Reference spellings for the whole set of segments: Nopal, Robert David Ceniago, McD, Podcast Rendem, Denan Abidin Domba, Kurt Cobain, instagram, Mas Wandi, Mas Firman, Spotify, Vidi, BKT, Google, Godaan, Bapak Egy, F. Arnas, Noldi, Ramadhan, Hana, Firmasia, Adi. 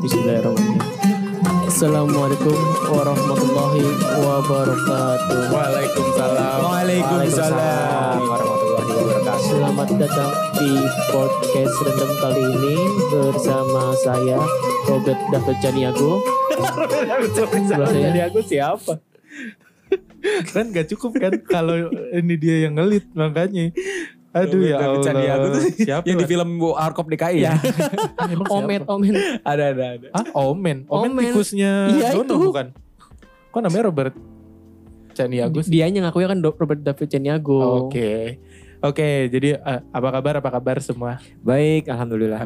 Bismillahirrahmanirrahim. Assalamualaikum warahmatullahi wabarakatuh. Waalaikumsalam. Waalaikumsalam warahmatullahi wabarakatuh. Selamat datang di Podcast Rendem kali ini bersama saya Robert David Ceniago. Robert Ceniago siapa? Kan gak cukup kan kalau ini dia yang ngelit makanya. Aduh ya Allah. Siapa yang di film Arkop DKI ya? Omen. Ada. Ah, Omen tikusnya ya, Dono itu. Bukan? Kok namanya Robert Ceniago? Dianya ngakunya kan Robert David Ceniago. Oke, jadi apa kabar semua? Baik, alhamdulillah.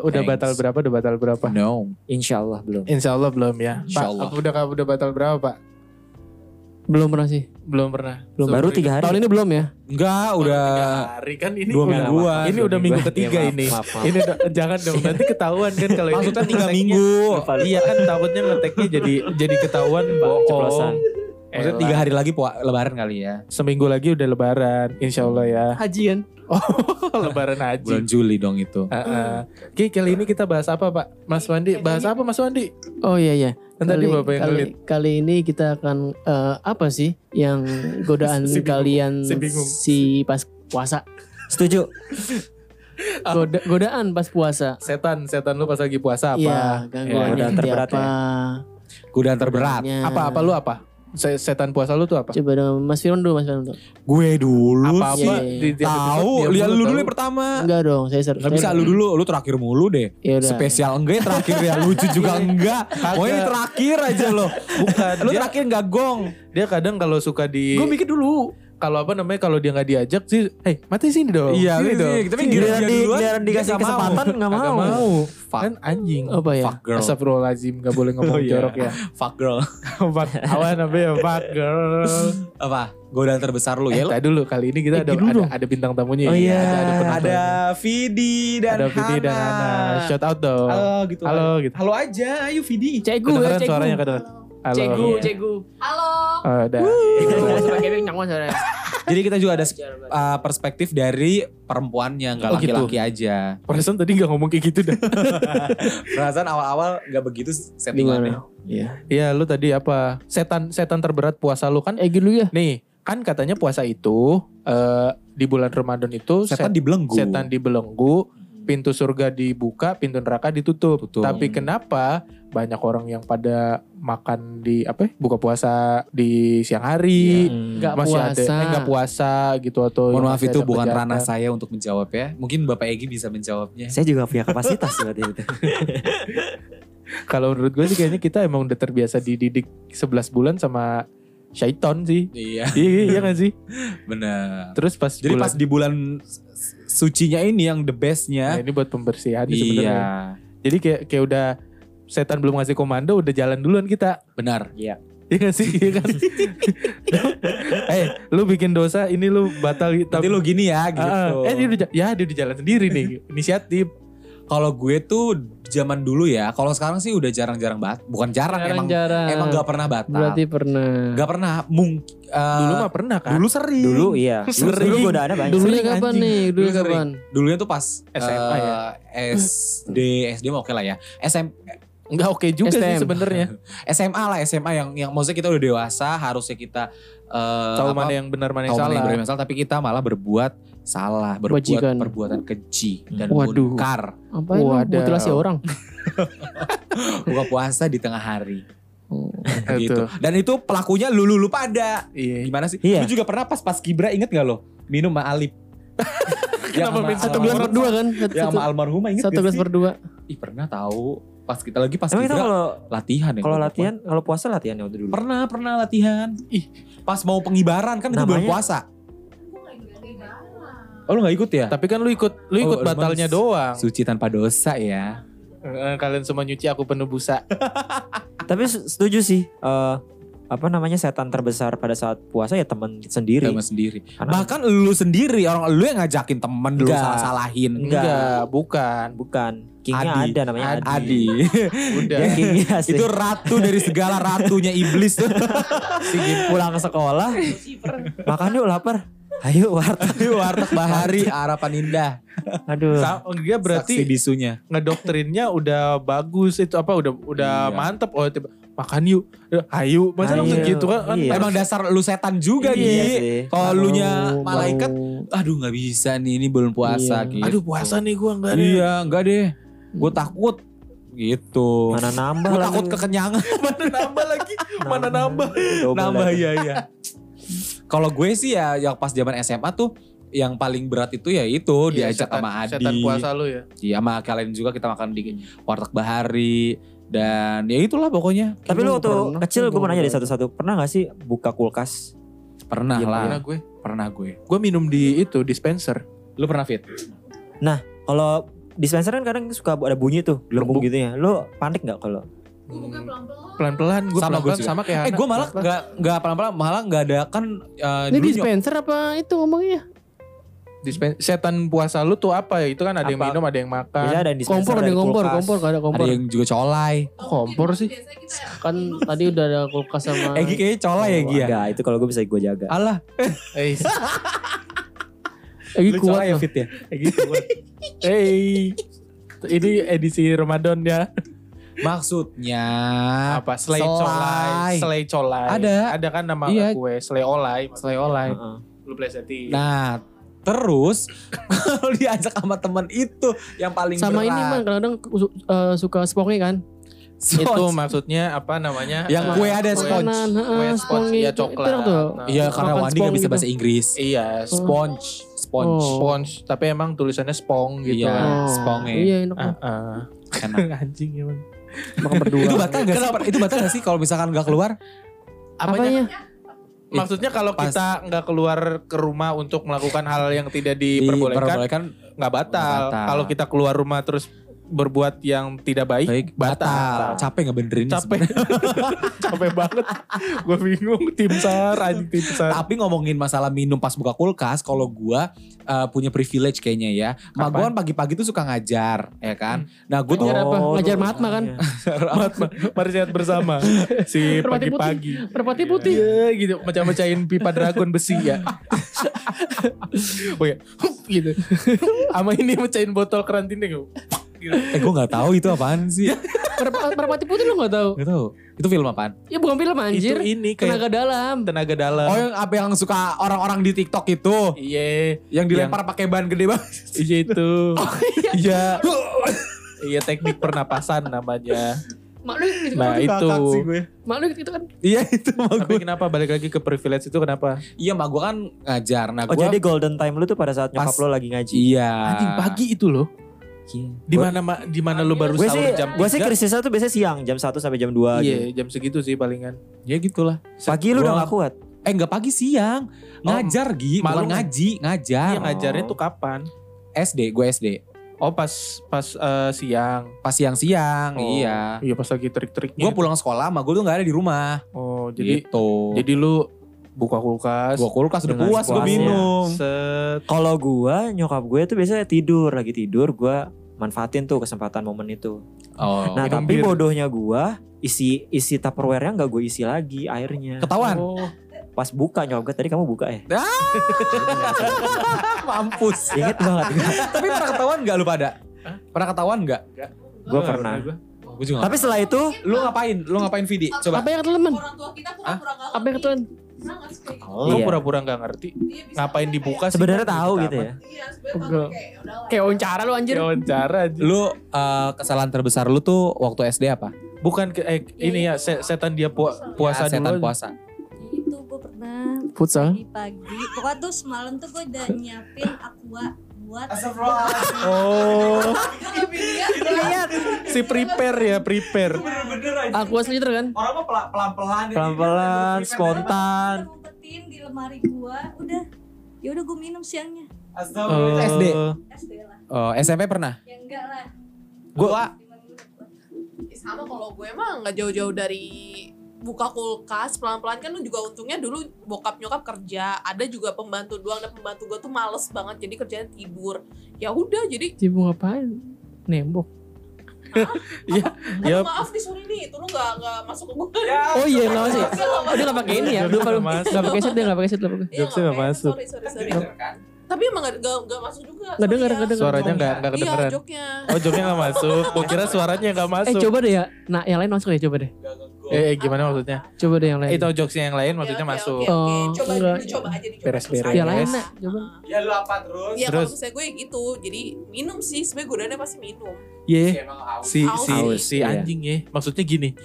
Udah thanks. Batal berapa? No. Insyaallah belum ya. Insyaallah. Pak, udah batal berapa, Pak? Belum pernah. Baru 3 hari. Tahun ini belum ya? Enggak, udah 3 hari kan ini 2 mingguan. Ini udah minggu ketiga ini. Maaf. Ini jangan dong, nanti ketahuan kan kalau ini. Maksudnya 3 minggu. Iya kan takutnya ngeteknya jadi ketahuan bohong. Maksudnya 3 hari lagi lebaran kali ya. Seminggu lagi udah lebaran, insyaallah ya. Haji kan? Oh, lebaran haji. Bulan Juli dong itu. Oke, kali ini kita bahas apa, Pak? Mas Wandi, bahas apa Mas Wandi? Oh iya. Kali ini kita akan apa sih yang godaan kalian pas puasa? Setuju. Godaan pas puasa. Setan lu pas lagi puasa apa? Iya, gangguan terberat. Godaan terberat. Apa lu apa? Setan puasa lu tuh apa? Coba dong Mas Firman dulu. Gue dulu apa-apa sih. Tahu, lihat lu dulu yang pertama. Enggak dong, saya bisa lu dulu, lu terakhir mulu deh. Yaudah. Spesial enggak ya terakhir ya, lucu juga enggak. Oh ini terakhir aja lo. Bukan. Lu terakhir enggak gong. Dia kadang kalau suka di... Gue mikir dulu. Kalau kalau dia gak diajak sih, hey mati sini dong. Iya gitu. Tapi giliran dikasih kesempatan gak mau. Fuck. Kan anjing. Apa ya? Fuck girl. Astagfirullahaladzim gak boleh ngomong jorok ya. Fuck girl. Awan apa ya? Fuck girl. Apa? Godaan terbesar lu ya. Tadi dulu kali ini kita ada bintang tamunya. Oh iya. Ada Vidi dan Hana. Shout out dong. Halo gitu. Halo aja, ayo Vidi. Cek gue. Suaranya kedengeran. Cegu. Halo. Udah. Jadi kita juga ada perspektif dari perempuan yang gak laki-laki aja. Perasaan tadi gak ngomong kayak gitu dah. Perasaan awal-awal gak begitu settingannya. Iya lu tadi apa? Setan terberat puasa lu kan? Gitu ya. Nih kan katanya puasa itu di bulan Ramadan itu setan dibelenggu. Pintu surga dibuka, pintu neraka ditutup. Tapi kenapa banyak orang yang pada makan di buka puasa di siang hari, nggak puasa gitu atau? Mohon maaf itu bukan ranah saya untuk menjawab ya. Mungkin Bapak Egy bisa menjawabnya. Saya juga punya kapasitas berarti. gitu. Kalau menurut gue sih kayaknya kita emang udah terbiasa dididik 11 bulan sama syaiton sih. Iya kan sih. Benar. Terus pas di bulan sucinya ini yang the bestnya. Nah, ini buat pembersihan sebenarnya. Jadi kayak udah setan belum ngasih komando udah jalan duluan kita. Benar. Iya. Iya sih. Lu bikin dosa ini lu batal. Nanti lu gini ya gitu. Dia udah jalan sendiri nih. Inisiatif. Kalau gue tuh zaman dulu ya, kalau sekarang sih udah jarang-jarang batal. Bukan jarang. Emang gak pernah batal. Berarti pernah. Gak pernah, mungkin. Dulu mah pernah kan? Dulu sering. Dulu godaannya banyak. Dulunya kapan? Dulunya tuh pas SMA ya? SD mah oke lah ya. Enggak oke juga STM. Sih sebenarnya. SMA yang maksudnya kita udah dewasa, harusnya kita tahu mana yang benar mana yang salah, tapi kita malah berbuat salah, berbuat perbuatan keji dan munkar. Apa itu? Mutilasi orang. Buka puasa di tengah hari. Gitu. Dan itu pelakunya lu pada. Iya. Gimana sih? Iya. Lu juga pernah pas kibra inget gak lo? Minum sama Alip. Kenapa minum? 1 gelas per 2 kan? Yang sama almarhumah inget gak sih? 1 gelas per 2. Ih pernah tahu. Pas emang kibra latihan ya. Kalau puasa latihan ya waktu dulu. Pernah latihan. Ih pas mau pengibaran kan namanya, itu belum puasa. Oh lu gak ikut ya? Tapi kan lu ikut batalnya doang. Suci tanpa dosa ya. Kalian semua nyuci aku penuh busa. Tapi setuju sih. Setan terbesar pada saat puasa ya teman sendiri. Bahkan lu sendiri orang lu yang ngajakin temen lu salah-salahin. Enggak, bukan. Kingnya Adi. Ada namanya Adi. Udah. Ya, itu ratu dari segala ratunya iblis tuh. Pulang ke sekolah. Makan yuk lapar. Ayo warteg Bahari harapan indah. Aduh. Dia berarti bisunya. Ngedoktrinnya udah bagus itu apa udah iya. Mantep oh tiba makan yuk. Ayo masa langsung gitu kan. Iya. Emang dasar lu setan juga gitu. Kalau lu nya malaikat aduh enggak bisa nih ini belum puasa iya. Gitu. Aduh puasa nih gua enggak deh. Iya, enggak deh. Gua takut gitu. Mana nambah gua lagi. Takut kekenyangan. Mana nambah lagi. Mana nambah. Nambah iya. Kalau gue sih ya yang pas zaman SMA tuh yang paling berat itu ya itu iya, diajak setan, sama Adi. Setan puasa lu ya? Iya sama kalian juga kita makan di warteg Bahari dan ya itulah pokoknya. Tapi lu waktu kecil gue mau nanya deh satu-satu. Pernah gak sih buka kulkas? Pernah ya, lah. Pernah gue. Gue minum di itu dispenser. Lu pernah Fit? Nah kalau dispenser kan kadang suka ada bunyi tuh. Gelembung gitu ya. Lu panik gak kalau? Gue buka pelan-pelan. Gue sama kayak Hana. Gue malah gak pelan-pelan, malah gak ada kan. Ini dispenser apa itu ngomongnya? Setan puasa lu tuh apa ya? Itu kan ada apa? Yang minum, ada yang makan. Biasanya ada yang dispenser, kompor. Ada yang juga colai. Kompor sih. Kan tadi udah ada kulkas sama. Egy kayaknya colai ya Gia. Enggak, itu kalau gue bisa gue jaga. Alah. Egy kuat ya Fit ya? Egy kuat. Hey. Ini edisi Ramadan ya. Maksudnya apa? Selai colai. Ada kan nama iya. Kue selai olai. Lu plesetin. Nah, terus kalau diajak sama teman itu yang paling sama berat. Sama ini man kadang-kadang suka spongi kan? Spons. Itu maksudnya apa namanya? Yang kue ada sponge. Kue sponge ya coklat. Iya nah, karena Wandi gak bisa gitu. Bahasa Inggris. Iya, sponge. Tapi emang tulisannya spong gitu. Iya, sponge. Iya, enak. Enak. Anjing ya man. Makan berdua. Itu batal gak sih kalau misalkan gak keluar? Apanya? Maksudnya kalau kita gak keluar ke rumah untuk melakukan hal yang tidak diperbolehkan gak batal. Kalau kita keluar rumah terus berbuat yang tidak baik batal. Capek gak benerin sebenernya. Capek banget. Gue bingung tim sar. Tapi ngomongin masalah minum pas buka kulkas. Kalau gue punya privilege kayaknya ya. Mak gue kan pagi-pagi tuh suka ngajar. Ya kan. Nah gue tuh. Ngajar Mahatma kan. Mahatma. Mari sehat bersama. Si pagi-pagi. Merpati putih. Iya gitu. Macam-macain pipa dragon besi ya. Oh ya. Gitu. Sama ini mecahin botol kerantin deh. Gue gak tahu itu apaan sih. Merpati Putih lo gak tahu? Gak tahu. Itu film apaan? Ya bukan film anjir. Itu ini kayak Tenaga dalam. Oh yang apa yang suka orang-orang di TikTok itu. Iya. Yang dilempar pakai ban gede banget. Iya itu. Oh, iya. Iya teknik pernapasan namanya. Mak lu itu kan. Iya itu mak gue. Tapi kenapa balik lagi ke privilege itu kenapa? Iya mak gue kan ngajar. Nah, oh jadi golden time lu tuh pada saat nyokap lo lagi ngaji. Iya. Anjing pagi itu loh. Di mana lu baru sahur jam 3? Gue sih krisisnya tuh biasanya siang jam 1 sampai jam 2. Iya gitu. Jam segitu sih palingan. Ya gitulah. Pagi lu udah gak kuat? Enggak pagi siang. Ngajar Gi. Malu ngajar. Iya ngajarnya tuh kapan? Gue SD. Oh pas siang. Pas siang-siang iya. Iya pas lagi trik-triknya. Gue pulang sekolah sama gue tuh gak ada di rumah. Oh jadi gitu. Jadi lu buka kulkas udah puas gue minum. Kalau gue nyokap gue tuh biasanya lagi tidur gue manfaatin tuh kesempatan momen itu. Oh, nah tapi bodohnya gue isi tupperware-nya nggak gue isi lagi airnya. Ketahuan. Oh. Pas buka nyokap gue tadi kamu buka ya. Mampus. Ingat banget. Tapi pernah ketahuan nggak lu pada? Hah? Pernah ketahuan nggak? Gue pernah. Tapi setelah itu lu ngapain Vidi? Coba. Apa yang temen? Orang tua kita pura-pura kalah. Apa yang temen? Lo pura-pura gak ngerti ngapain dibuka sih sebenarnya tahu gitu ya. Kayak wawancara lu anjir. Lu kesalahan terbesar lu tuh waktu SD apa? Bukan ini ya setan dia puasa dulu. Setan puasa. Itu gue pernah futsal. Pagi. Pokoknya tuh semalam tuh gue udah nyiapin aqua buat. Oh. Lihat si prepare. Aku liter kan. Orang mah pelan-pelan, spontan. Ngumpetin di lemari gua, udah. Ya udah gua minum siangnya. SD lah. Oh, SMP pernah? Ya enggak lah. Gua sama kalau gue emang enggak jauh-jauh dari buka kulkas pelan-pelan kan. Lu juga untungnya dulu bokap nyokap kerja, ada juga pembantu doang, dan pembantu gue tuh males banget jadi kerjanya tidur. Ya udah jadi ngapain? Nembok. Iya. Ya. Maaf nih sorry nih, itu lu enggak masuk ke Google. Oh iya, enggak sih. Dia enggak pakai ini ya. Dia enggak pakai set, dia enggak pakai set. Jokesnya enggak masuk. Sorry. Tapi emang enggak masuk juga. Enggak dengar, suaranya enggak kedengeran. Iya, joknya. Oh, joknya enggak masuk. Gua kira suaranya enggak masuk. Coba deh ya. Nah, yang lain masuk ya, coba deh. Gimana maksudnya? Coba deh yang lain. Itu jokesnya yang lain maksudnya masuk. Coba aja dicoba. Beres. Yang lain nah, coba. Ya lu apa terus? Ya kalau misalnya gue gitu, jadi minum sih, sebenarnya godaannya pasti minum. Iya. Si anjing ya. Maksudnya gini,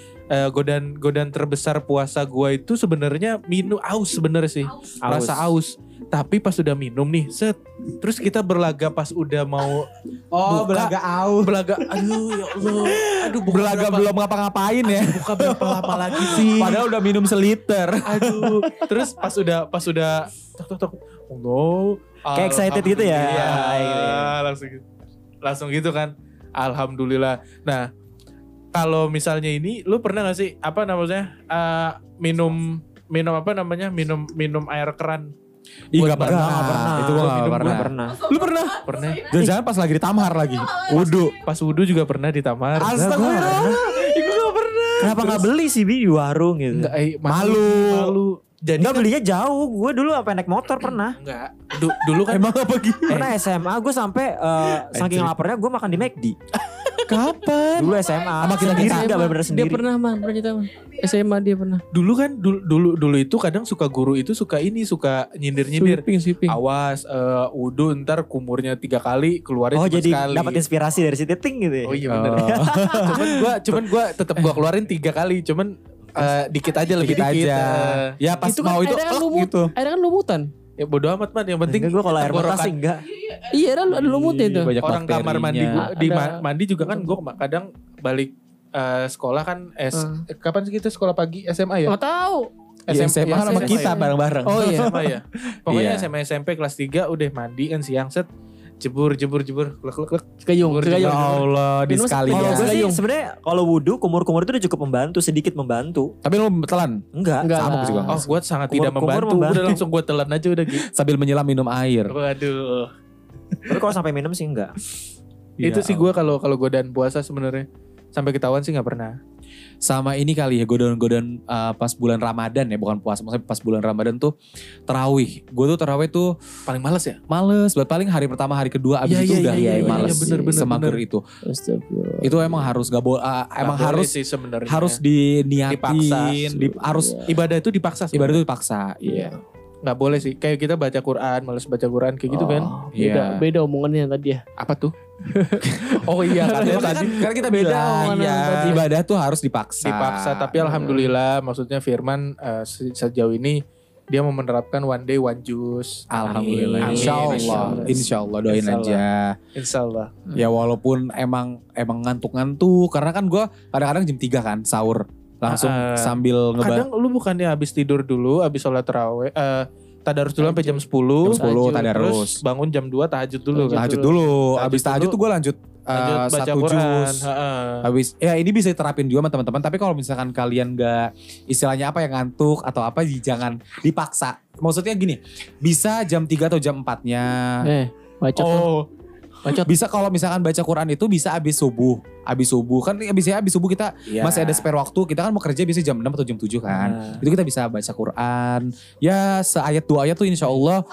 godaan terbesar puasa gue itu sebenarnya minum aus sebenarnya sih. Rasa aus. Tapi pas udah minum nih, set. Terus kita berlaga pas udah mau buka, belaga aus. Belaga, aduh ya Allah. Aduh, belaga berapa, belum ngapa-ngapain ya. Buka berapa lama lagi sih. Padahal udah minum seliter. Aduh. Terus pas udah tok. Allah. Kayak excited gitu ya. Iya. Langsung gitu kan. Alhamdulillah. Nah, kalau misalnya ini, lu pernah gak sih, apa namanya, minum apa namanya, minum air keran? Ih gak pernah. Itu gue gak pernah. Lu pernah? Pernah. Jangan pas lagi di tamar lagi. Wudu. Pas wudu juga pernah di tamar. Astagfirullah. Itu gak pernah. Kenapa gak beli sih di warung gitu? Malu. Jadi enggak, belinya jauh. Gue dulu apa naik motor pernah. Enggak. Dulu kan emang apa gitu? Pernah SMA gue sampai saking laparnya gue makan di McD. Kapan? Dulu SMA. Sama kita sendiri enggak benar-benar sendiri. Dia pernah pernah SMA dia pernah. Dulu kan dulu itu kadang suka guru itu suka nyindir-nyindir. Sweeping. Awas wudu ntar kumurnya 3 kali, keluarin cuma sekali. Oh jadi dapat inspirasi dari situ ting gitu ya. Oh iya benar. Cuman gue tetap gue keluarin 3 kali cuman dikit aja lebih dikit aja. Ya pas itu kan, mau itu kan lumut, gitu. Airnya kan lumutan. Ya bodo amat man, yang penting gue kalau air mentah sih enggak. Iya kan lumutnya itu. Orang kamar mandi gua, mandi juga kan gue kadang balik sekolah kan kapan sih kita sekolah pagi SMA ya? Gak tahu. SMA sama kita bareng-bareng. Oh iya. SMA ya. Pokoknya SMA SMP kelas 3 udah mandi kan siang set. Jebur klek keyung. Allah di sekali ya. Kalau sebenarnya kalau wudu kumur-kumur itu udah cukup membantu, sedikit membantu. Tapi lu telan? Enggak. Sama juga. Oh, gue sangat tidak membantu. Udah langsung gue telan aja udah gitu. Sambil menyelam minum air. Waduh. Tapi kalau sampai minum sih enggak. Itu sih gue kalau godaan puasa sebenarnya sampai ketahuan sih enggak pernah. Sama ini kali ya godaan-godaan pas bulan Ramadan ya, bukan puasa, maksudnya pas bulan Ramadan tuh tarawih. Gue tuh tarawih tuh paling males ya. Males, buat paling hari pertama hari kedua abis itu udah males. Bener, semager itu. Astagfirullah. Itu emang harus gak boleh, emang harus sih harus diniatin, dipaksa, harus ibadah itu dipaksa. Sebenernya. Ibadah itu dipaksa. Iya. Gak boleh sih. Kayak kita baca Quran, males baca Quran kayak gitu kan. Beda omongannya tadi ya. Apa tuh? Oh iya tadi kan kita beda ya, ibadah tuh harus dipaksa tapi alhamdulillah maksudnya Firman sejauh ini dia mau menerapkan one day one juice. Alhamdulillah. Insyaallah doain aja. Insyaallah. Ya walaupun emang ngantuk-ngantuk karena kan gue kadang-kadang jam 3 kan sahur langsung sambil kadang lu bukannya habis tidur dulu habis sholat tarawih tadarus dulu sampai jam 10. Jam 10 tadarus. Terus bangun jam 2 tahajud dulu. Tahajud dulu. Abis tahajud tuh gue lanjut baca Quran. Abis ya ini bisa diterapin juga sama teman-teman. Tapi kalau misalkan kalian gak istilahnya apa yang ngantuk atau apa jangan dipaksa. Maksudnya gini. Bisa jam 3 atau jam 4-nya. Bacot. Bisa kalau misalkan baca Quran itu bisa abis subuh kan abis subuh kita masih ada spare waktu kita kan mau kerja bisa jam 6 atau jam 7 kan itu kita bisa baca Quran ya seayat dua ayat tuh insyaallah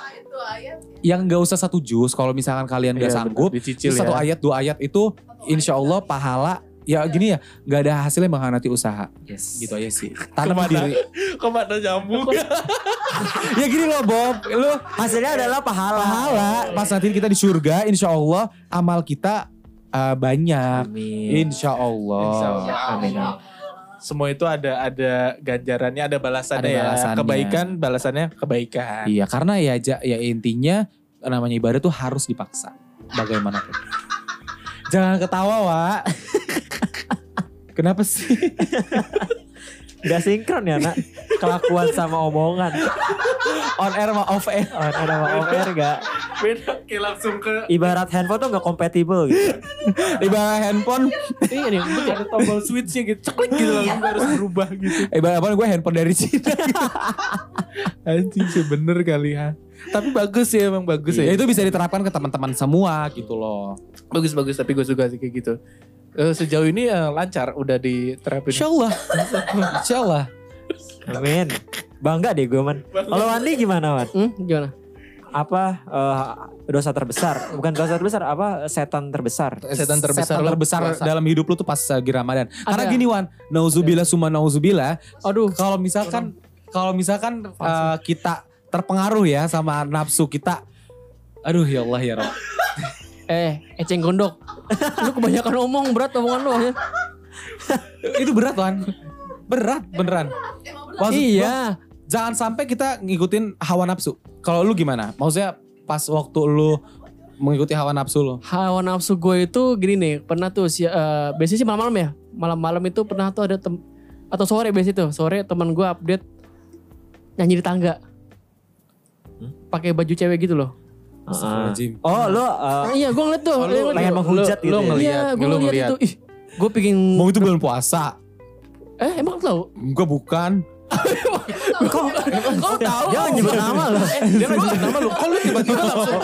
yang gak usah satu juz kalau misalkan kalian gak sanggup dicicil, satu ayat dua ayat itu insyaallah pahala. Ya gini ya, gak ada hasilnya mengkhianati usaha. Yes. Gitu aja sih. Tanam diri. Kemana nyambung? Ya gini loh Bob, lu hasilnya adalah pahala. Pas nanti kita di surga, insya Allah amal kita banyak. Amin. Insya Allah. Amin. Semua itu ada ganjarannya, ada balasannya ya. Kebaikan, balasannya kebaikan. Iya, karena ya intinya namanya ibadah tuh harus dipaksa. Bagaimanapun. Jangan ketawa, Wak. Kenapa sih? Gak sinkron ya nak. Kelakuan sama omongan. On air sama off air. On air sama off air gak. Beda kayak langsung ke. Ibarat handphone tuh gak compatible gitu. Ibarat handphone. Iya nih. Ada tombol switchnya gitu. Ceklik gitu langsung harus berubah gitu. Ibarat apa gue handphone dari Cina gitu. Anjing sebener kali ya. Tapi bagus ya emang bagus ya. Itu bisa diterapkan ke teman-teman semua gitu loh. Bagus-bagus tapi gue suka sih kayak gitu. Sejauh ini lancar, udah diterapin. Insyaallah. Insyaallah. Amin. Bangga deh gue, Man. Kalau Wandi gimana, Wan? Gimana? Apa dosa terbesar? Bukan dosa terbesar, apa setan terbesar? Setan terbesar dalam hidup lu tuh pas lagi Ramadan. Karena gini, Wan, nauzubillah summa nauzubillah. Aduh, kalau misalkan kita terpengaruh ya sama nafsu kita. Aduh, ya Allah ya Rabb. Eceng gondok. Lu kebanyakan omong, berat omongan lu. Itu berat, Wan. Berat beneran. Maksud iya. Gua, jangan sampai kita ngikutin hawa nafsu. Kalau lu gimana? Maksudnya pas waktu lu mengikuti hawa nafsu lu. Hawa nafsu gue itu gini nih. Pernah tuh biasanya sih malam-malam ya. Malam-malam itu pernah tuh ada atau sore biasanya tuh. Sore teman gue update nyanyi di tangga. Pakai baju cewek gitu loh. Oh lu. Iya gue ngeliat tuh. Pengen menghujat gitu. Lu ngeliat. Iya gue ngeliat itu. Ih gue pingin. Mau itu belum puasa. Emang lu tau? Gue bukan. Kok tahu? Jangan nyebut nama loh. Dia nyebut nama loh. Kok lu tiba-tiba langsung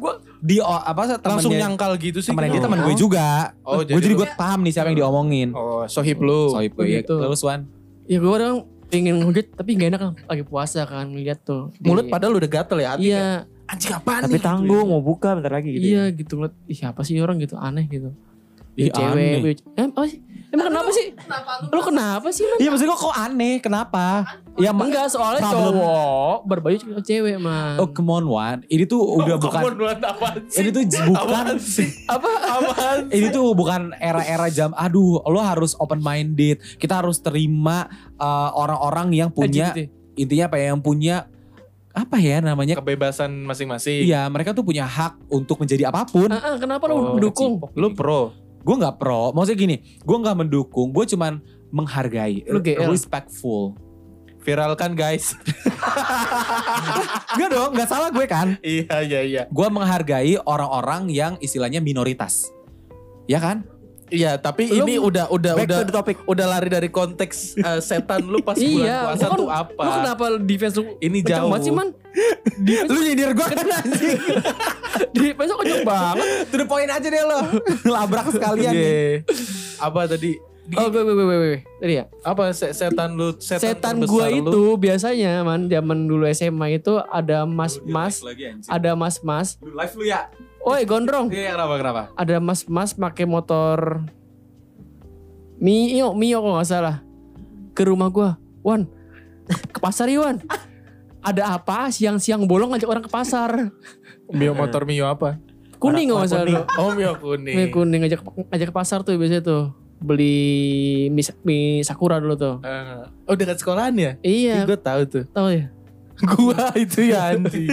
gua di apa langsung nyangkal gitu sih. Temen dia teman gue juga. Oh, jadi gue paham nih siapa yang diomongin. Oh, sohib lu. Sohib gue gitu. Terus Wan. Ya gue doang pengen ngejut tapi enggak enak kan lagi puasa kan ngeliat tuh. Mulut padahal udah gatel ya hati. Iya. Anjing apaan nih? Tapi tanggung mau buka bentar lagi gitu. Iya gitu ngeliat ih apa sih orang gitu aneh gitu. Cewek. Apa sih? Emang kenapa sih? Lu kenapa sih? Iya maksud gue kok aneh, kenapa? Ya enggak soalnya cowok berbaju cewek mah. Oh come on Wan, ini tuh udah bukan. Ini tuh bukan apa? Ini tuh bukan era-era jam. Aduh, lu harus open minded. Kita harus terima orang-orang yang punya intinya apa ya, yang punya apa ya namanya kebebasan masing-masing. Iya, mereka tuh punya hak untuk menjadi apapun. Kenapa lu mendukung? Lu pro. Gue gak pro, maksudnya gini, gue gak mendukung, gue cuman menghargai, respectful. Viral kan guys? Enggak dong, gak salah gue kan? Iya. Gue menghargai orang-orang yang istilahnya minoritas, ya kan? Iya, tapi lu ini udah lari dari konteks setan lu pas bulan puasa tuh apa? Lu kenapa defense lu? Ini jauh banget sih, Man. Lu nyindir gue kan anjing. Defense lu kenceng banget. To the point aja deh lo. Labrak sekalian nih. Apa tadi? Tadi ya. Apa setan lu? Setan gua itu biasanya, Man, zaman dulu SMA itu ada mas-mas. Ada mas-mas. Lu live lu ya? Oi gondrong. Iya kenapa? Ada mas-mas pakai motor Mio kalau gak salah. Ke rumah gue. Wan, ke pasar Iwan. Ada apa siang-siang bolong ngajak orang ke pasar. Mio motor Mio apa? Kuning gak salah. Oh Mio kuning. Mio kuning ngajak ke pasar tuh biasanya tuh. Beli mie sakura dulu tuh. Oh dekat sekolahan ya? Iya. Gue tahu tuh. Tahu ya? Gua itu ya anti.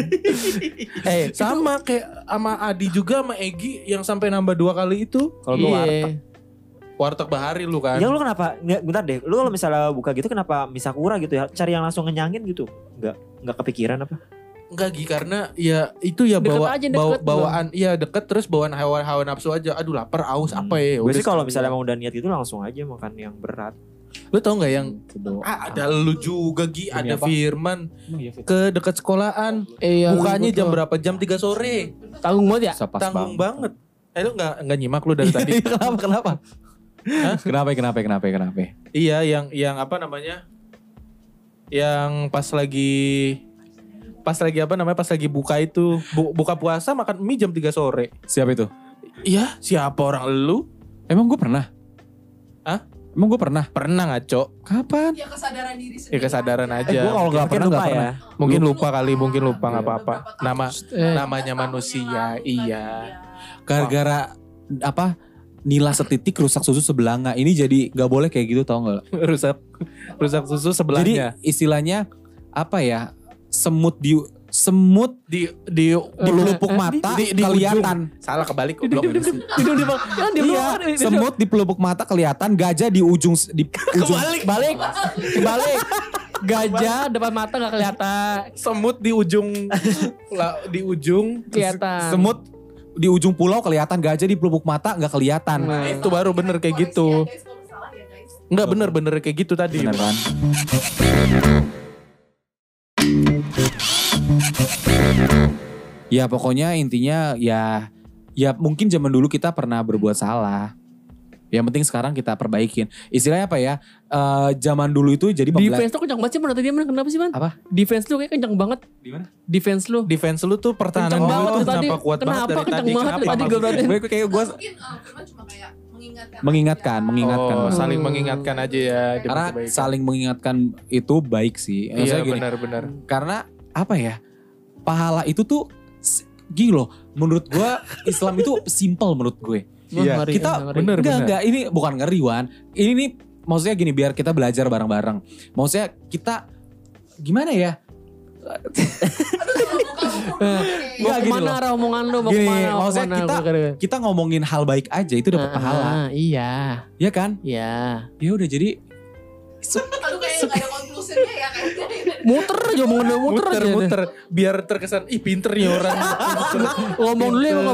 Sama kayak sama Adi juga sama Egy yang sampai nambah 2 kali itu. Kalau gua warteg bahari lu kan. Ya lu kenapa? Bentar deh. Lu kalau misalnya buka gitu kenapa misakura gitu ya? Cari yang langsung ngenyangin gitu. Enggak kepikiran apa? Enggak Gi, karena ya itu ya bawaan iya deket terus bawaan hawa nafsu aja. Aduh lapar aus apa ya. Gue sih kalau misalnya emang udah niat gitu langsung aja makan yang berat. Lu tau gak yang ada lu juga Gi, ada apa? Firman ke dekat sekolahan bukanya jam berapa? Jam 3 sore. Tanggung banget ya? Tanggung banget. Lu gak nyimak lu dari tadi. Kenapa? Hah? Kenapa? Iya yang apa namanya? Yang pas lagi buka itu. Buka puasa makan mie jam 3 sore. Siapa itu? Iya siapa orang lu? Emang gue pernah? Hah? Emang gue pernah? Pernah ngaco. Kapan? Ya kesadaran diri sendiri. Ya kesadaran aja. Gue kalau gak pernah gak pernah. Mungkin lupa gak apa-apa. Namanya manusia, iya. Gara-gara apa? Nila setitik rusak susu sebelanga. Ini jadi gak boleh kayak gitu tau gak? Rusak susu sebelangnya. Jadi istilahnya apa ya? Semut di pelupuk mata kelihatan. Salah kebalik goblok. Semut di pelupuk mata kelihatan, gajah di ujung balik. Gajah depan mata enggak kelihatan. Semut di ujung kelihatan. Semut di ujung pulau kelihatan, gajah di pelupuk mata enggak kelihatan. Nah, itu baru bener kayak gitu. Enggak bener kayak gitu tadi. Bener kan? Ya pokoknya intinya ya mungkin zaman dulu kita pernah berbuat salah. Yang penting sekarang kita perbaikin. Istilahnya apa ya? Zaman dulu itu jadi defense lu kencang banget sih, berarti dia menang kenapa sih, Man? Apa? Defense lu kayak kencang banget. Di mana? Defense lu tuh pertahanan lu kenapa kuat banget dari tadi? Kenapa kencang banget tadi? Gue kayak gue cuma kayak mengingatkan. Oh, saling mengingatkan aja ya. Karena saling mengingatkan itu baik sih. Iya, benar-benar. Karena apa ya? Pahala itu tuh gini loh. Menurut gue Islam itu simple menurut gue. Iya, kita enggak ini bukan ngeri Wan. Ini nih maksudnya gini biar kita belajar bareng-bareng. Maksudnya kita gimana ya? Mau kemana arah omongan lu, mau kemana? Maksudnya kita ngomongin hal baik aja itu dapat pahala. Iya. Iya kan? Iya. Ya udah jadi. Lalu kayaknya gak ada konklusinya ya kayaknya. Muter aja. Biar terkesan, ih pinter nih orang. Ngomong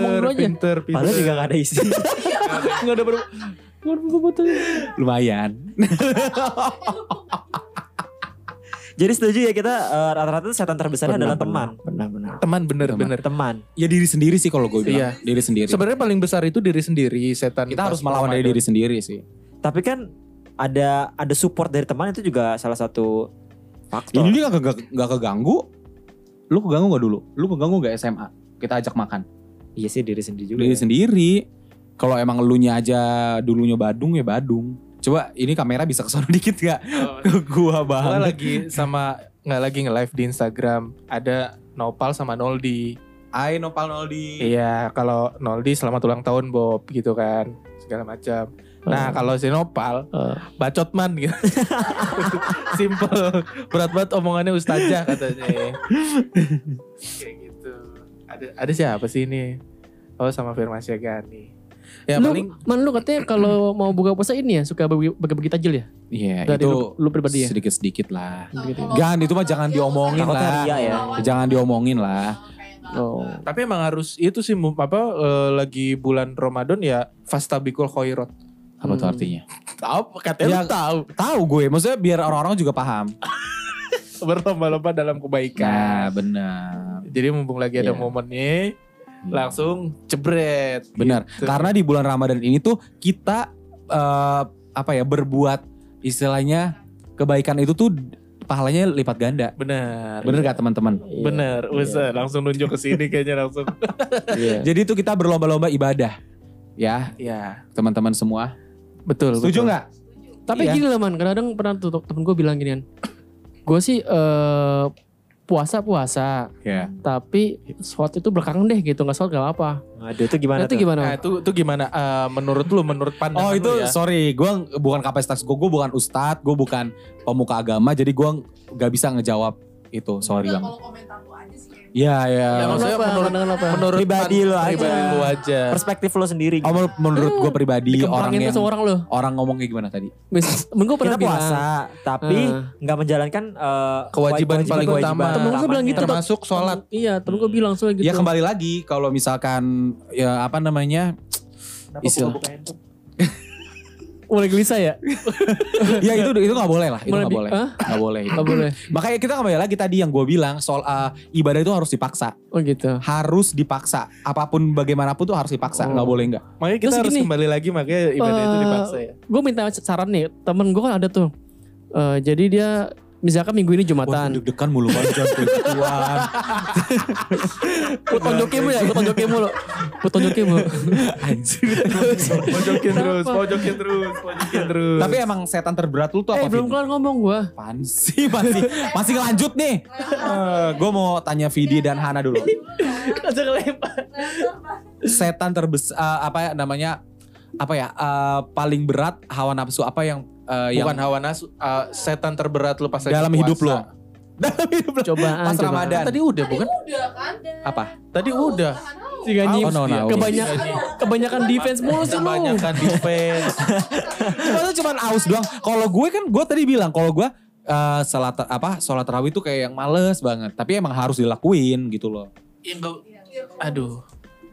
dulu aja. Pinter. Padahal juga gak ada isi. Gak ada betul. Lumayan. Jadi setuju ya kita rata-rata setan terbesarnya adalah teman. Benar. Teman. Ya diri sendiri sih kalau gue bilang. Iya. Diri sendiri. Sebenarnya paling besar itu diri sendiri. Setan. Kita harus melawan dari diri sendiri sih. Tapi kan ada support dari teman itu juga salah satu faktor. Ini dia gak keganggu. Lu keganggu gak dulu? Lu keganggu gak SMA? Kita ajak makan. Iya sih diri sendiri juga. Diri sendiri. Kalau emang elunya aja dulunya badung. Coba ini kamera bisa kesana dikit gak? Oh. Gua banget. Gak lagi nge-live di Instagram. Ada Nopal sama Noldi. Hai Nopal Noldi. Iya kalau Noldi selamat ulang tahun Bob gitu kan. Segala macam. Nah kalau si Nopal, bacot man gitu. Simple, berat banget omongannya ustazah katanya. Kayak gitu. Ada siapa sih ini? Oh sama Firmasia Gani. Ya lu, paling Man lu katanya kalau mau buka puasa ini ya suka bagi-bagi tajil ya? Iya yeah, itu lu pribadi ya? Sedikit-sedikit lah. Gan itu mah jangan diomongin lah. Jangan diomongin lah. Oh. Tapi emang harus itu sih lagi bulan Ramadan ya fastabikul khairat. Apa tuh artinya? Tahu gue. Maksudnya biar orang-orang juga paham. Berlomba-lomba dalam kebaikan. Nah, benar. Jadi mumpung lagi ada momennya, langsung jebret. Benar. Gitu. Karena di bulan Ramadan ini tuh kita berbuat istilahnya kebaikan itu tuh pahalanya lipat ganda. Benar gak teman-teman? Benar. Usah langsung nunjuk ke sini kayaknya langsung. Jadi itu kita berlomba-lomba ibadah. Ya, teman-teman semua. Betul. Setuju nggak? Tapi gini lah Man, kadang pernah tuh temen gue bilang ginian. Gue sih puasa. Yeah. Tapi sholat itu belakangan deh gitu, nggak sholat nggak apa-apa. Aduh itu gimana? Itu gimana? Menurut lu, menurut pandangan lu ya? Oh itu sorry, gue bukan kapasitas gue bukan ustadz, gue bukan pemuka agama, jadi gue nggak bisa ngejawab itu. Sorry bang. Kalau komentar lu aja sih. Iya. Ya, maksudnya menurut pribadi lo aja. Perspektif lo sendiri. Gitu. Oh, menurut gue pribadi orang ngomongnya gimana tadi? Gue pernah puasa tapi nggak menjalankan kewajiban paling utama. Temen gue bilang gitu. Termasuk sholat. Iya temen gue bilang soalnya gitu. Ya kembali lagi kalau misalkan ya apa namanya istilah. Mulai gelisah ya? Ya itu gak boleh lah. Gak boleh. Makanya kita kembali lagi tadi yang gue bilang. Soal ibadah itu harus dipaksa. Oh gitu. Harus dipaksa. Apapun bagaimanapun tuh harus dipaksa. Gak boleh enggak. Makanya kita harus kembali lagi. Makanya ibadah itu dipaksa ya. Gue minta saran nih. Temen gue kan ada tuh. Jadi dia misalkan minggu ini Jumatan. Wah deg-degan mulu. Gue tonjokin mulu. Pojokin terus. Tapi emang setan terberat lu tuh apa? Belum kelar ngomong gue. Pansi. Masih lanjut nih. Gue mau tanya Vidi dan Hana dulu. Setan terbesar. Paling berat hawa nafsu apa yang... bukan hawa nafsu, setan terberat lu pas dalam hidup lo. Dalam hidup lo. Cobaan pas Ramadan. Tadi udah bukan? Apa? Tadi udah. Kebanyakan defense mulu sih lu. Kebanyakan defense. Cuman aus doang. Kalau gue kan gue tadi bilang kalau gue sholat tarawih tuh kayak yang males banget, tapi emang harus dilakuin gitu loh. Aduh.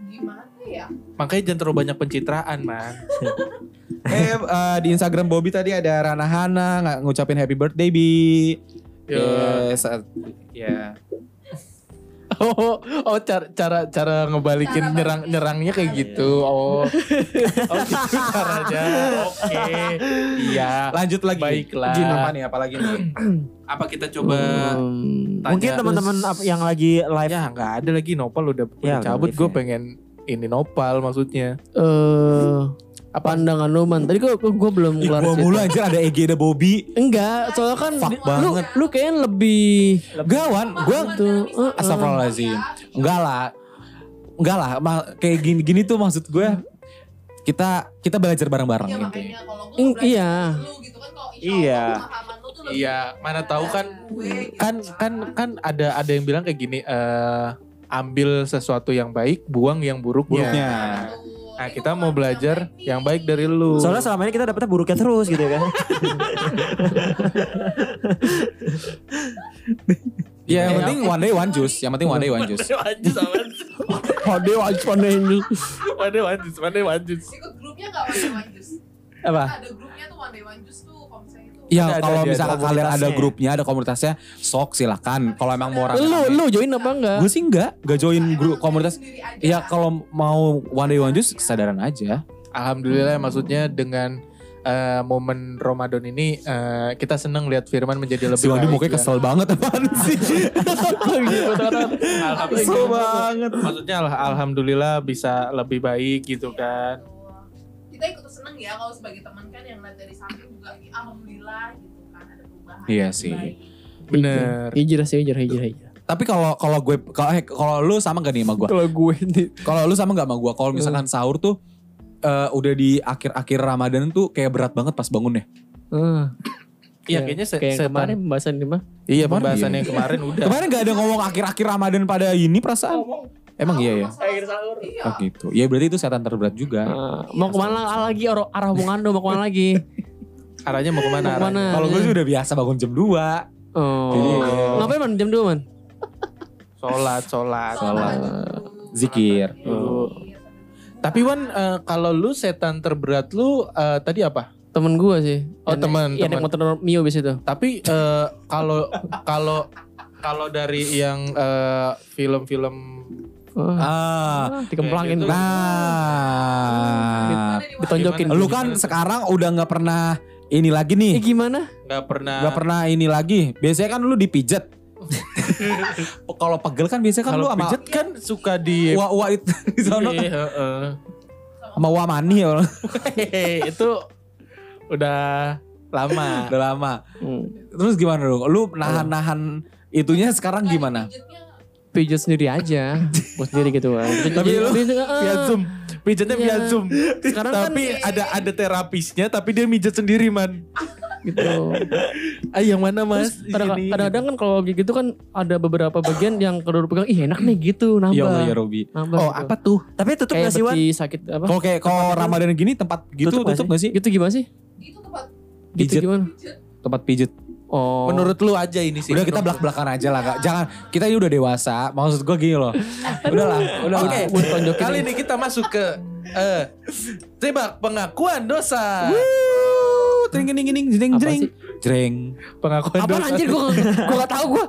Gimana ya? Makanya jangan terlalu banyak pencitraan, Man. Di Instagram Bobby tadi ada Rana Hana ngucapin happy birthday Bi. Ya. Yeah. Oh, cara ngebalikin cara nyerangnya kayak gitu. Oh gitu caranya. Oke. Iya. Lanjut lagi. Baiklah. Jin apa nih, apalagi nih? Apa kita coba tanya? Mungkin teman-teman yang lagi live. Ya gak ada lagi, Nopal udah cabut. Gue pengen ini Nopal maksudnya. Pandangan Noman. Tadi gue belum keluar sih. Gue mulu anjir ada Egy, ada Bobby. Enggak, soalnya kan lu kayaknya lebih gawan. Gue tuh astagfirullahaladzim. Enggak lah. Kayak gini tuh maksud gue. Kita belajar bareng-bareng ya, gitu. Makanya kalau gue belajar dulu gitu kan. Kalau pemahaman lu tuh lebih. Iya, mana tahu kan. Kan ada yang bilang kayak gini. Ambil sesuatu yang baik, buang yang buruk-buruknya. Nah kita mau belajar yang baik dari lu. Soalnya selama ini kita dapetnya buruknya terus gitu ya kan. Ya yang penting one day one juice. One day one juice. Ikut grupnya gak one day one juice? Apa? Ada grupnya tuh one day one juice tuh. Ya kalau misalkan kalian ada grupnya, ada komunitasnya, sok silakan. Kalau emang mau orang lu join apa enggak? Gue sih enggak join grup komunitas. Ya kalau mau one day one juice kesadaran aja. Alhamdulillah maksudnya dengan momen Ramadan ini kita seneng lihat Firman menjadi lebih baik. Si Wandi mukanya kesel banget apaan sih. Kesel banget. Maksudnya alhamdulillah bisa lebih baik gitu kan. Kita ikut seneng ya kalau sebagai teman kan yang lihat dari samping juga alhamdulillah gitu kan ada perubahan. Iya sih. Bener. Hijrah. Tapi kalau gue kalau lu sama gak nih sama gue? Kalau lu sama gak sama gue? Kalau misalkan sahur tuh udah di akhir-akhir Ramadan tuh kayak berat banget pas bangunnya. Iya kayaknya kemarin pembahasan ini mah. Iya pembahasan yang kemarin udah. Kemarin gak ada ngomong akhir-akhir Ramadan pada ini perasaan. Emang iya ya? Akhir sahur. Oh gitu. Ya berarti itu setan terberat juga. Mau kemana lagi arah Bung Ando mau kemana lagi? Arahnya mau kemana? Kalau gue sih udah biasa bangun jam 2. Ngapain man jam 2 man? Sholat. Zikir. Tapi Wan kalau lu setan terberat lu tadi apa? Temen gue sih. Oh temen. Iya naik motor Mio bis itu. Tapi kalau dari yang film-film dikemplangin. Nah. Ditonjokin. Lu kan sekarang udah gak pernah ini lagi nih. Gimana? Gak pernah ini lagi. Biasanya kan lu dipijet. Kalau pegel kan biasanya kan lu sama pijet kan suka di wa di sana. Sama wamani ya. Itu udah lama. Terus gimana lu? Lu nahan-nahan itunya sekarang gimana? Pijet sendiri aja, gue sendiri gitu kan. Tapi lu via Zoom, pijetnya via Zoom. Sekarang tapi kan, ada terapisnya, tapi dia mijet sendiri man. Gitu. Yang mana mas? Kadang-kadang kan kalau gitu kan ada beberapa bagian yang kalau pegang, ih enak nih gitu, nambah. Ya Robi. Apa tuh? Tapi tutup nggak sih Wan? Sakit apa? Kalau Ramadan gini tempat gitu tutup nggak sih? Gitu gimana sih? Itu tempat. Gitu gimana? Tempat pijet. Oh. Menurut lu aja ini sih. Udah kita belak-belakan aja lah kak. Jangan, kita ini udah dewasa. Maksud gue gini loh. Udah lah. Oke. Kali ini kita masuk ke tebak pengakuan dosa. Jreng. Pengakuan dosa. Apa anjir gue gak tau gue.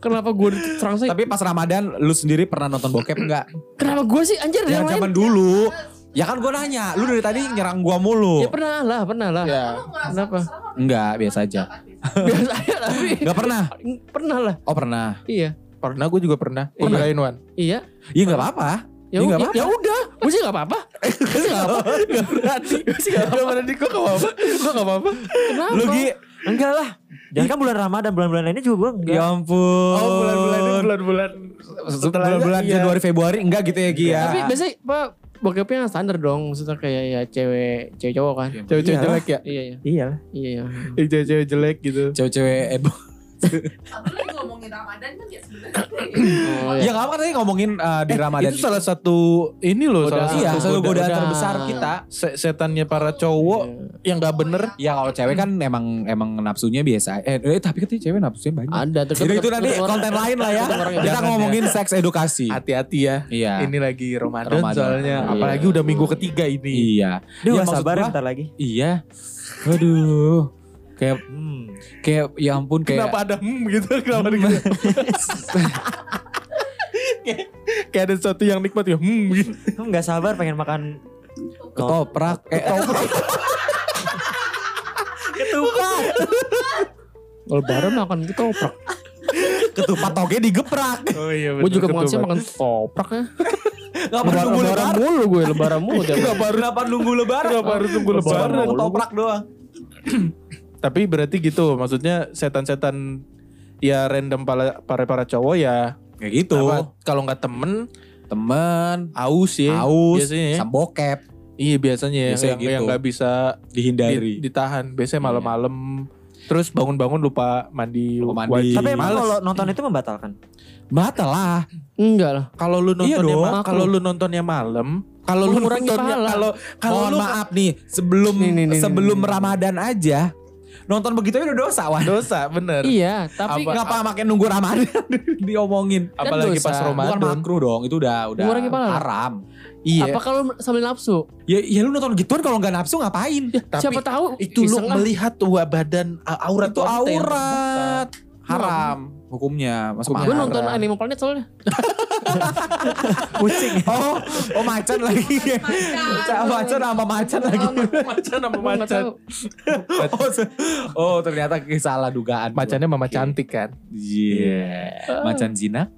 Kenapa gue terang sih. Tapi pas Ramadan lu sendiri pernah nonton bokep enggak? Kenapa gue sih anjir dari lain? Zaman dulu. Ya kan gue nanya, lu dari tadi nyerang gue mulu. Ya pernah lah. Ya. Kenapa? Enggak, biasa aja. Biasa aja tapi. Gak pernah? Pernah lah. Oh pernah? Iya. Pernah, gue juga pernah. Belain Wan? Iya. Iya gak apa-apa. Ya udah, gue sih gak apa-apa. Gak berarti. Gue gak apa-apa. Kenapa? Lu Gi? Enggak lah. Jangan kan bulan Ramadan, bulan-bulan lainnya juga gue enggak. Ya ampun. Oh bulan-bulan. Bulan Januari, Februari enggak gitu ya Gi ya. Tapi biasanya Pak. Bokepnya standar dong, maksudnya kayak ya cewek cowok kan. Cewek-cewek jelek ya? Iya. Cewek-cewek jelek gitu. Cewek-cewek eboh. Apalagi ngomongin Ramadan kan ya sebenernya. Ya gak apa tadi ngomongin di Ramadan. Itu salah satu ini loh. Salah satu godaan terbesar kita. Setannya para cowok yang gak bener. Ya kalau cewek kan emang nafsunya biasa. Tapi katanya cewek nafsunya banyak. Ada. Itu nanti konten lain lah ya. Kita ngomongin seks edukasi. Hati-hati ya. Ini lagi Ramadan soalnya. Apalagi udah minggu ketiga ini. Iya. Dia sabar bentar lagi. Iya. Aduh. Kayak ya ampun kayak. Kenapa ada gitu? Kayak ada sesuatu yang nikmat ya. Gak sabar pengen makan ketoprak. Ketupat. Lebaran makan ketoprak. Ketupat toge digeprak. Oh iya bener. Gue juga mengasih makan ketoprak ya. Lebaran mulu. Kenapa nunggu lebaran? Kenapa nunggu lebaran? Ketoprak doang. Tapi berarti gitu, maksudnya setan-setan ya random para cowok ya kayak gitu. Kalau nggak temen, aus biasanya, sambokep. Iya biasanya gitu. Yang nggak bisa dihindari, ditahan. Biasanya malam-malam, terus bangun-bangun lupa mandi. Tapi emang kalau nonton itu membatalkan? Batal lah. Enggak lah. Kalau lu nontonnya malam. Kalau lu nontonnya maaf nih, sebelum Ramadan aja nonton begitu udah dosa, bener. Iya, tapi ngapa makin nunggu Ramadan diomongin. Apalagi pas Ramadan. Bukan makruh dong, itu udah haram. Iya. Apa kalau sambil nafsu? Ya lu nonton gituan kalau enggak nafsu ngapain? Ya, tapi siapa tahu itu lu melihat badan aurat itu aurat. Haram. Hukumnya masuk marah. Gue nonton Animal Planet soalnya. Kucing. Oh macan lagi. Macan sama macan. Oh ternyata salah dugaan. Macannya mama cantik kan? Iya. Yeah. Macan jinak.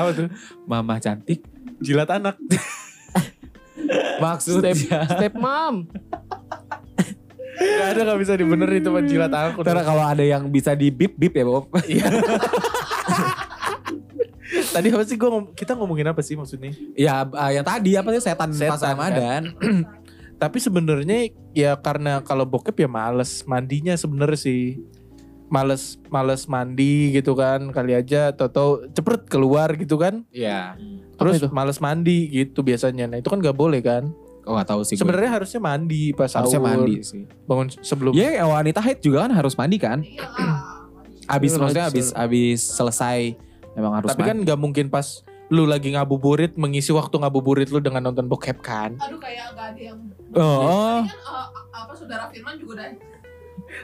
Apa tuh? Mama cantik jilat anak. Maksudnya step mom. Gak bisa dibenerin itu jilat aku. Karena kalau ada yang bisa di bip ya Bob. Tadi apa sih kita ngomongin apa sih maksudnya? Ya yang tadi apa sih setan pas Ramadan. Kan? Tapi sebenarnya ya karena kalau bokep ya males mandinya sebenarnya sih. Males mandi gitu kan, kali aja tau-tau cepret keluar gitu kan. Iya. Terus males mandi gitu biasanya. Nah itu kan gak boleh kan. Oh gak tau sih. Sebenarnya harusnya mandi pas sahur. Harusnya mandi sih. Bangun sebelum. Ya wanita haid juga kan harus mandi kan. Abis maksudnya abis selesai memang harus. Tapi mandi. Kan gak mungkin pas lu lagi ngabuburit mengisi waktu ngabuburit lu dengan nonton bokep kan. Aduh kayak gak ada yang. Oh. Kan, saudara Firman juga udah.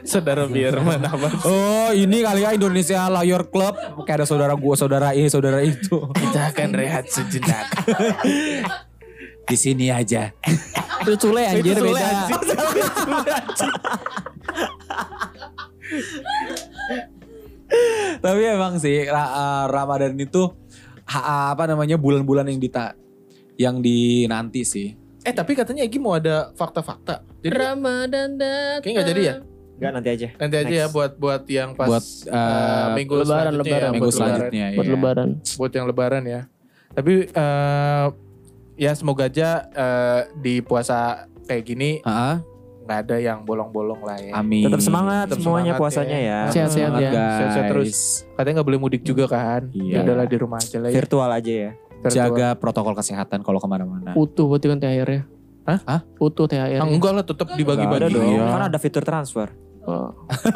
Saudara Firman apa? Oh ini kali ya Indonesia Lawyer Club. Kayak ada saudara gua, saudara ini, saudara itu. Kita akan rehat sejenak. Di sini aja. Itu cule anjir beda. Tapi emang sih Ramadan itu bulan-bulan yang dinanti sih. Tapi katanya Egy mau ada fakta-fakta. Jadi Ramadan datang. Kayaknya enggak jadi ya? Enggak, nanti aja ya buat yang pas minggu selanjutnya. Buat lebaran. Buat yang lebaran ya. Tapi ya semoga aja di puasa kayak gini nggak ada yang bolong-bolong lah ya. Amin. Tetap semangat semuanya puasanya ya. Sehat-sehat ya. Sehat terus. Katanya nggak boleh mudik juga kan. Iya. Udahlah di rumah aja lah ya. Virtual aja ya. Jaga protokol kesehatan kalau kemana-mana. Utuh berarti kan THR-nya. Hah? Utuh THR-nya. Enggak lah tetap dibagi-bagi. Kan ada fitur transfer. Oh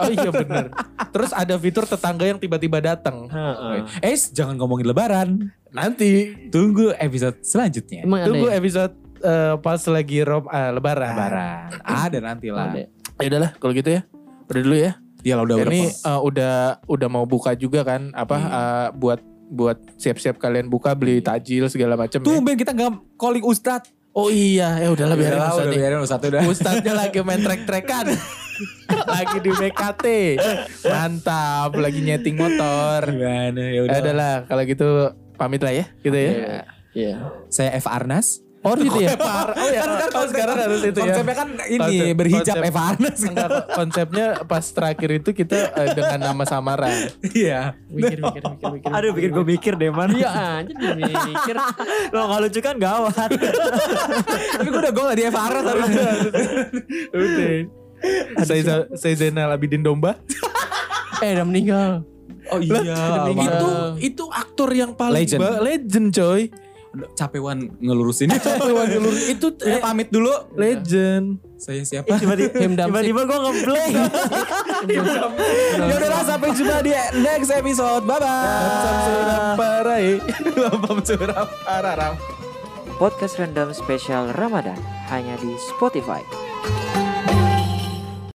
iya benar. Terus ada fitur tetangga yang tiba-tiba datang. Jangan ngomongin lebaran. Nanti tunggu episode selanjutnya. Episode pas lagi lebaran. Ada nanti lah. Ya udahlah kalau gitu ya. Udah dulu ya. Iya udah. Ini udah mau buka juga kan buat siap-siap kalian buka beli takjil segala macam. Tumben kita enggak calling ustad. Oh iya, ya udahlah biarin ustadnya. Ustadnya lagi main trek-trekan. Lagi di BKT. Mantap, lagi nyeting motor. Gimana ya udah. Adalah kalau gitu pamit lah ya, gitu ya. Iya. Saya F. Arnas. Oh gitu ya. Kan sekarang harus itu ya. Konsepnya kan berhijab F. Arnas. Enggak, konsepnya pas terakhir itu kita dengan nama samaran. Iya. Mikir. Aduh bikin gue mikir deh man. Iya aja mikir. Lo gak lucu kan gawat. Tapi gue udah gol di F. Arnas. Udah. Saya Denan Abidin Domba. Udah meninggal. Oh iya. Itu aktor yang paling legend coy. Capewan ngelurusinnya. Itu pamit dulu. Legend. Saya siapa? Tiba-tiba gue ngeblank. Ya udah sampai jumpa di next episode. Bye bye. Podcast Rendem spesial Ramadan hanya di Spotify.